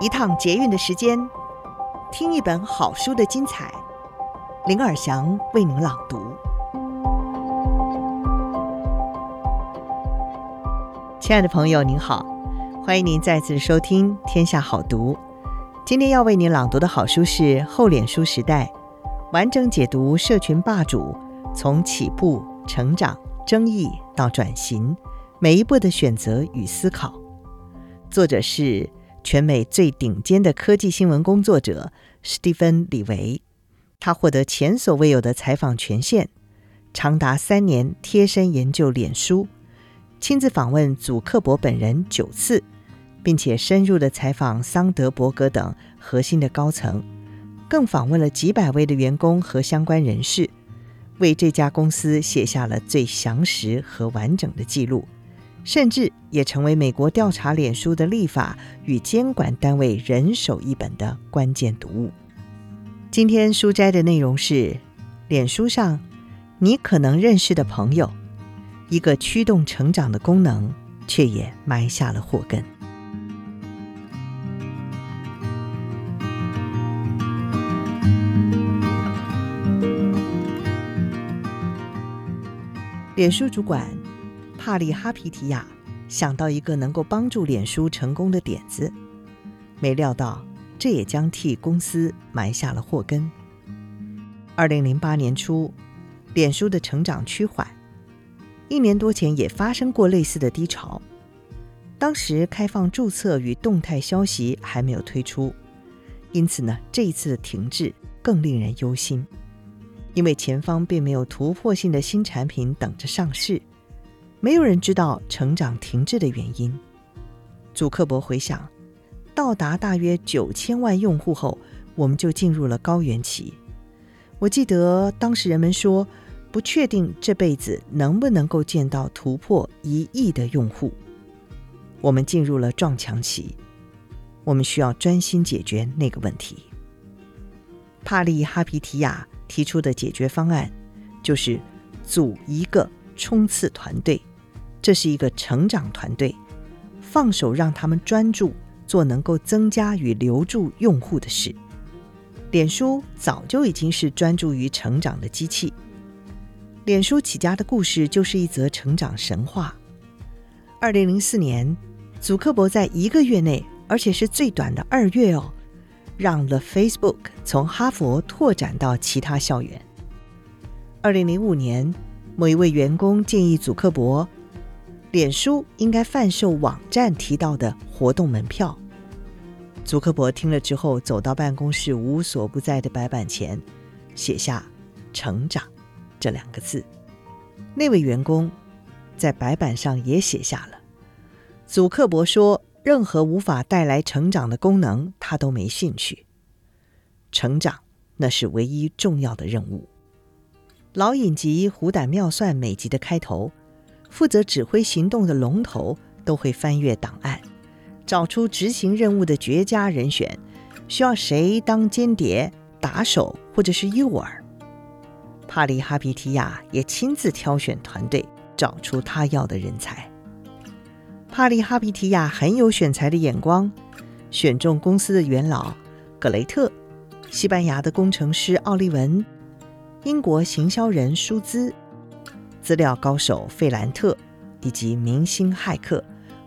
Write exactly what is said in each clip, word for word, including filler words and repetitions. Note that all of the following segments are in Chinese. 一趟捷运的时间，听一本好书的精彩。林尔祥为您朗读。亲爱的朋友，您好，欢迎您再次收听《天下好读》。今天要为您朗读的好书是《后脸书时代》，完整解读社群霸主从起步、成长、争议到转型，每一步的选择与思考。作者是全美最顶尖的科技新闻工作者史蒂芬·李维，他获得前所未有的采访权限，长达三年贴身研究脸书，亲自访问祖克伯本人九次，并且深入的采访桑德伯格等核心的高层，更访问了几百位的员工和相关人士，为这家公司写下了最详实和完整的记录，甚至也成为美国调查脸书的立法与监管单位人手一本的关键读物。今天书摘的内容是脸书上你可能认识的朋友，一个驱动成长的功能，却也埋下了祸根。脸书主管帕利哈皮提亚想到一个能够帮助脸书成功的点子，没料到这也将替公司埋下了祸根。二零零八年初，脸书的成长趋缓，一年多前也发生过类似的低潮。当时开放注册与动态消息还没有推出，因此呢，这一次的停滞更令人忧心，因为前方并没有突破性的新产品等着上市，没有人知道成长停滞的原因。祖克伯回想，到达大约九千万用户后，我们就进入了高原期。我记得当时人们说，不确定这辈子能不能够见到突破一亿的用户。我们进入了撞墙期，我们需要专心解决那个问题。帕利哈皮提亚提出的解决方案就是组一个冲刺团队，这是一个成长团队，放手让他们专注做能够增加与留住用户的事。脸书早就已经是专注于成长的机器。脸书起家的故事就是一则成长神话。二零零四年，祖克伯在一个月内，而且是最短的二月哦，让 The Facebook 从哈佛拓展到其他校园。二零零五年，某一位员工建议祖克伯，脸书应该贩售网站提到的活动门票。祖克伯听了之后，走到办公室无所不在的白板前，写下成长这两个字。那位员工在白板上也写下了，祖克伯说任何无法带来成长的功能他都没兴趣，成长那是唯一重要的任务。老影集《虎胆妙算》每集的开头，负责指挥行动的龙头都会翻阅档案，找出执行任务的绝佳人选，需要谁当间谍、打手或者是诱饵。帕利哈皮提亚也亲自挑选团队，找出他要的人才。帕利哈皮提亚很有选材的眼光，选中公司的元老格雷特、西班牙的工程师奥利文、英国行销人舒兹、资料高手费兰特以及明星骇客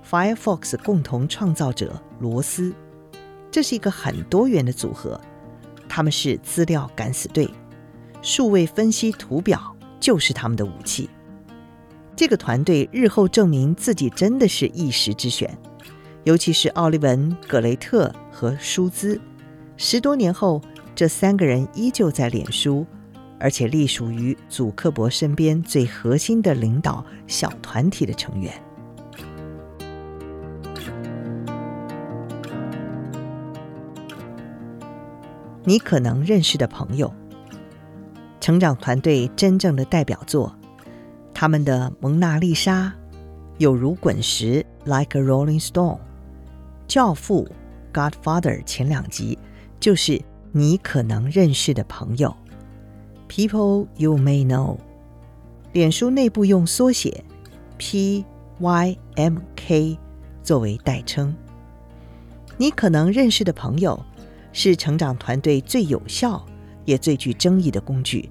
Firefox 共同创造者罗斯。这是一个很多元的组合，他们是资料敢死队，数位分析图表就是他们的武器。这个团队日后证明自己真的是一时之选，尤其是奥利文、格雷特和舒兹。十多年后，这三个人依旧在脸书，而且隶属于祖克伯身边最核心的领导小团体的成员。你可能认识的朋友，成长团队真正的代表作，他们的蒙娜丽莎有如滚石 Like a Rolling Stone， 教父 Godfather 前两集就是你可能认识的朋友，People you may know。 脸书内部用缩写 P Y M K 作为代称。你可能认识的朋友是成长团队最有效也最具争议的工具，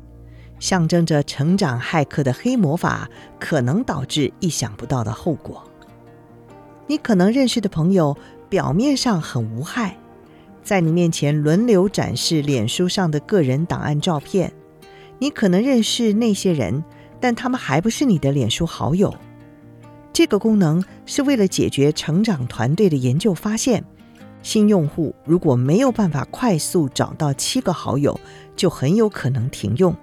象征着成长骇客的黑魔法可能导致意想不到的后果。你可能认识的朋友表面上很无害，在你面前轮流展示脸书上的个人档案照片，你可能认识那些人，但他们还不是你的脸书好友。这个功能是为了解决成长团队的研究发现，新用户如果没有办法快速找到七个好友，就很有可能停用。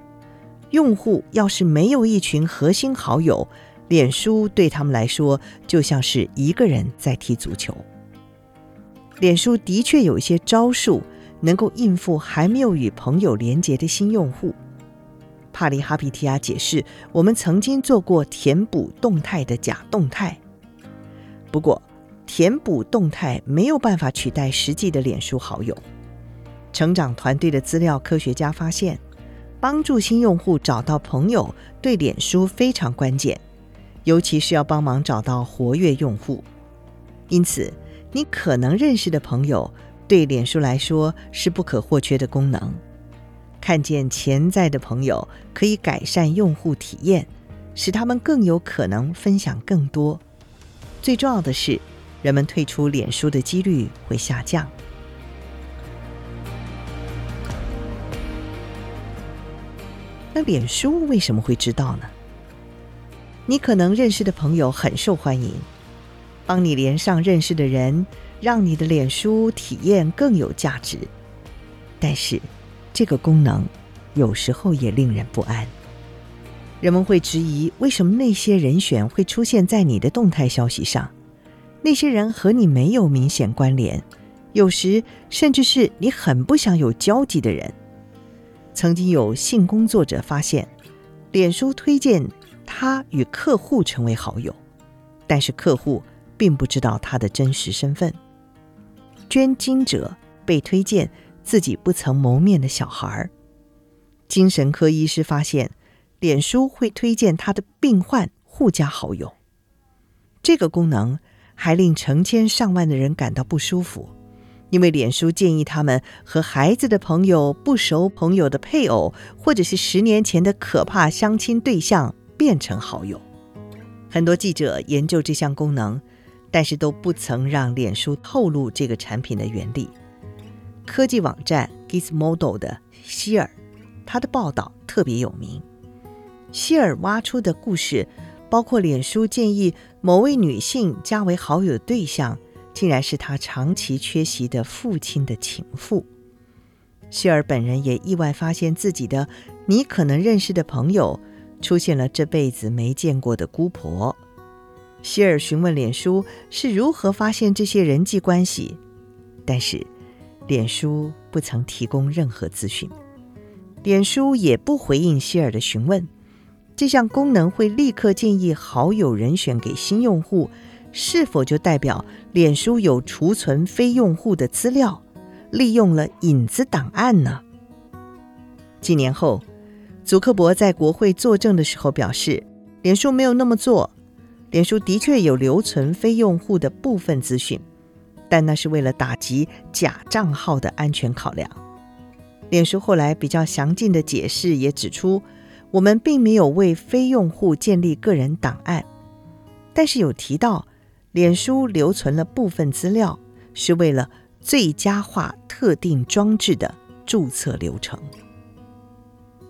用户要是没有一群核心好友，脸书对他们来说就像是一个人在踢足球。脸书的确有一些招数能够应付还没有与朋友连结的新用户。帕里哈皮提亚解释，我们曾经做过填补动态的假动态，不过填补动态没有办法取代实际的脸书好友。成长团队的资料科学家发现，帮助新用户找到朋友对脸书非常关键，尤其是要帮忙找到活跃用户。因此，你可能认识的朋友对脸书来说是不可或缺的功能。看见潜在的朋友可以改善用户体验，使他们更有可能分享更多。最重要的是，人们退出脸书的几率会下降。那脸书为什么会知道呢？你可能认识的朋友很受欢迎，帮你连上认识的人，让你的脸书体验更有价值。但是，这个功能有时候也令人不安。人们会质疑，为什么那些人选会出现在你的动态消息上？那些人和你没有明显关联，有时甚至是你很不想有交集的人。曾经有性工作者发现，脸书推荐他与客户成为好友，但是客户并不知道他的真实身份。捐精者被推荐自己不曾谋面的小孩。精神科医师发现，脸书会推荐他的病患互加好友。这个功能还令成千上万的人感到不舒服，因为脸书建议他们和孩子的朋友、不熟朋友的配偶，或者是十年前的可怕相亲对象变成好友。很多记者研究这项功能，但是都不曾让脸书透露这个产品的原理。科技网站 Gizmodo 的希尔，他的报道特别有名。希尔挖出的故事包括脸书建议某位女性加为好友的对象，竟然是她长期缺席的父亲的情妇。希尔本人也意外发现自己的你可能认识的朋友出现了这辈子没见过的姑婆。希尔询问脸书是如何发现这些人际关系，但是脸书不曾提供任何资讯，脸书也不回应希尔的询问。这项功能会立刻建议好友人选给新用户，是否就代表脸书有储存非用户的资料，利用了影子档案呢？几年后，祖克伯在国会作证的时候表示，脸书没有那么做，脸书的确有留存非用户的部分资讯，但那是为了打击假账号的安全考量。脸书后来比较详尽的解释也指出，我们并没有为非用户建立个人档案，但是有提到脸书留存了部分资料，是为了最佳化特定装置的注册流程。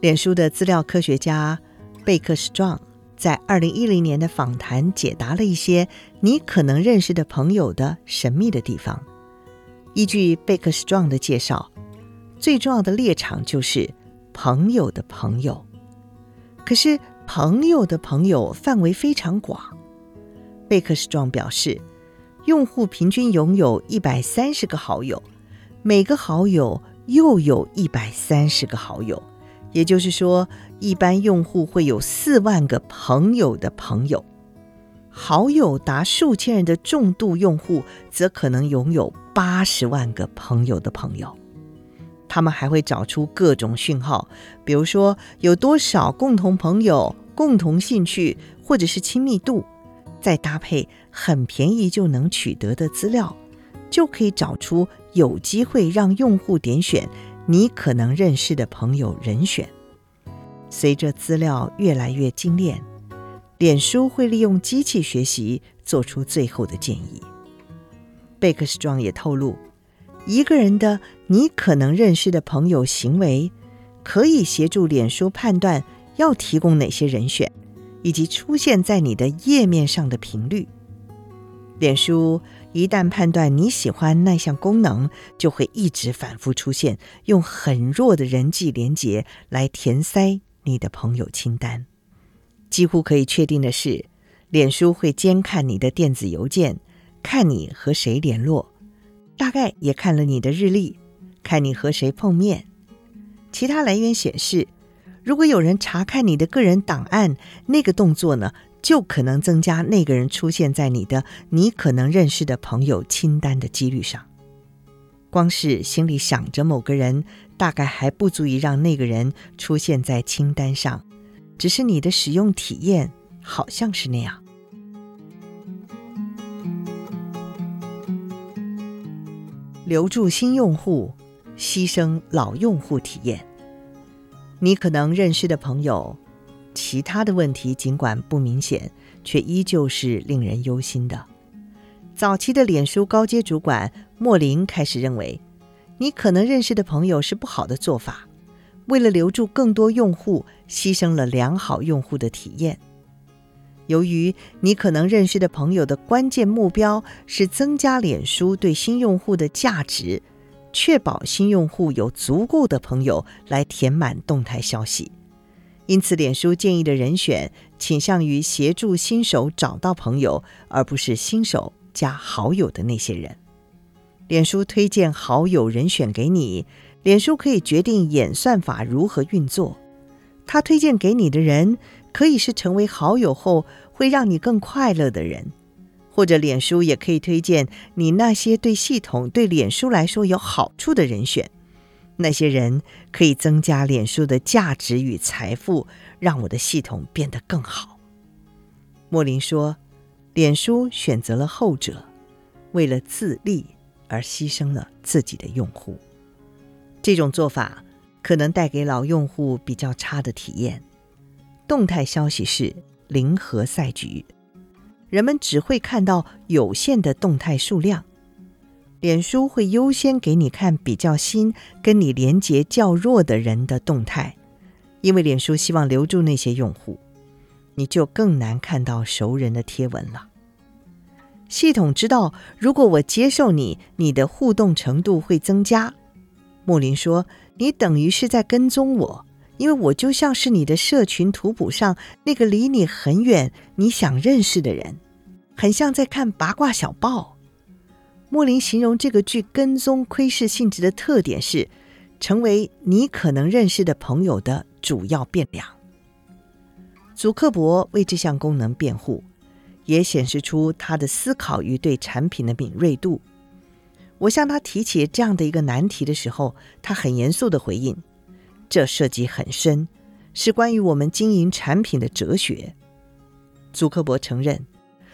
脸书的资料科学家贝克史壮在二零一零年的访谈解答了一些你可能认识的朋友的神秘的地方。依据贝克史壮的介绍，最重要的猎场就是朋友的朋友。可是朋友的朋友范围非常广。贝克史壮表示，用户平均拥有一百三十个好友，每个好友又有一百三十个好友，也就是说，一般用户会有四万个朋友的朋友。好友达数千人的重度用户则可能拥有八十万个朋友的朋友。他们还会找出各种讯号，比如说有多少共同朋友、共同兴趣或者是亲密度，再搭配很便宜就能取得的资料，就可以找出有机会让用户点选你可能认识的朋友人选。随着资料越来越精炼，脸书会利用机器学习做出最后的建议。贝克斯庄也透露，一个人的你可能认识的朋友行为可以协助脸书判断要提供哪些人选，以及出现在你的页面上的频率。脸书一旦判断你喜欢那项功能，就会一直反复出现，用很弱的人际连结来填塞你的朋友清单。几乎可以确定的是，脸书会监看你的电子邮件，看你和谁联络，大概也看了你的日历，看你和谁碰面。其他来源显示，如果有人查看你的个人档案，那个动作呢，就可能增加那个人出现在你的你可能认识的朋友清单的几率上。光是心里想着某个人，大概还不足以让那个人出现在清单上，只是你的使用体验好像是那样。留住新用户，牺牲老用户体验。你可能认识的朋友，其他的问题尽管不明显，却依旧是令人忧心的。早期的脸书高阶主管莫林开始认为，你可能认识的朋友是不好的做法，为了留住更多用户，牺牲了良好用户的体验。由于你可能认识的朋友的关键目标是增加脸书对新用户的价值，确保新用户有足够的朋友来填满动态消息，因此脸书建议的人选倾向于协助新手找到朋友，而不是新手加好友的那些人。脸书推荐好友人选给你，脸书可以决定演算法如何运作。他推荐给你的人可以是成为好友后会让你更快乐的人，或者脸书也可以推荐你那些对系统对脸书来说有好处的人选。那些人可以增加脸书的价值与财富，让我的系统变得更好。莫林说，脸书选择了后者，为了自利而牺牲了自己的用户。这种做法可能带给老用户比较差的体验。动态消息是零和赛局，人们只会看到有限的动态数量。脸书会优先给你看比较新、跟你连结较弱的人的动态，因为脸书希望留住那些用户，你就更难看到熟人的贴文了。系统知道，如果我接受你，你的互动程度会增加。莫林说，你等于是在跟踪我，因为我就像是你的社群图谱上那个离你很远你想认识的人，很像在看八卦小报。莫林形容这个具跟踪窥视性质的特点是成为你可能认识的朋友的主要变量。祖克伯为这项功能辩护，也显示出他的思考与对产品的敏锐度。我向他提起这样的一个难题的时候，他很严肃地回应，这涉及很深，是关于我们经营产品的哲学。祖克伯承认，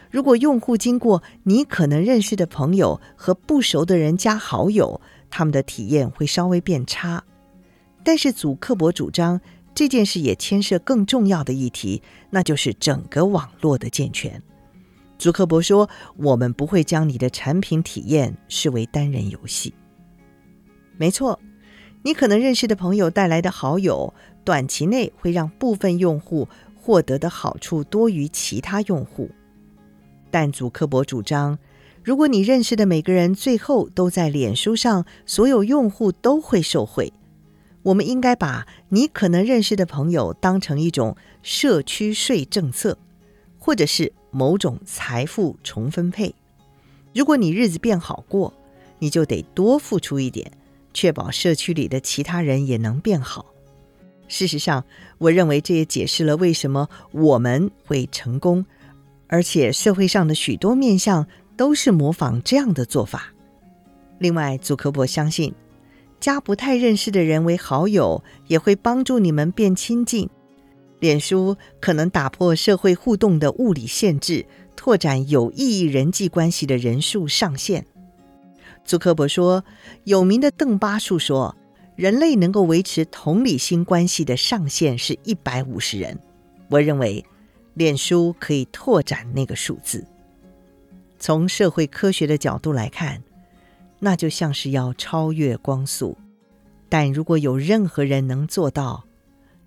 如果用户经过你可能认识的朋友和不熟的人加好友，他们的体验会稍微变差。但是祖克伯主张，这件事也牵涉更重要的议题，那就是整个网络的健全。祖克伯说，我们不会将你的产品体验视为单人游戏。没错，你可能认识的朋友带来的好友，短期内会让部分用户获得的好处多于其他用户。但祖克伯主张，如果你认识的每个人最后都在脸书上，所有用户都会受惠。我们应该把你可能认识的朋友当成一种社区税政策，或者是某种财富重分配。如果你日子变好过，你就得多付出一点，确保社区里的其他人也能变好。事实上，我认为这也解释了为什么我们会成功，而且社会上的许多面向都是模仿这样的做法。另外，祖克伯相信，加不太认识的人为好友也会帮助你们变亲近。脸书可能打破社会互动的物理限制，拓展有意义人际关系的人数上限。祖克伯说，有名的邓巴数说，人类能够维持同理心关系的上限是一百五十人。我认为脸书可以拓展那个数字。从社会科学的角度来看，那就像是要超越光速，但如果有任何人能做到，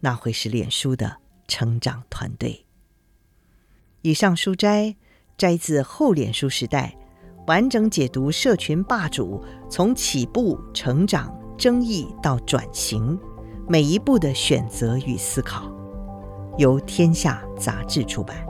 那会是脸书的成长团队。以上书摘摘自后脸书时代，完整解读社群霸主从起步、成长、争议到转型每一步的选择与思考，由天下杂志出版。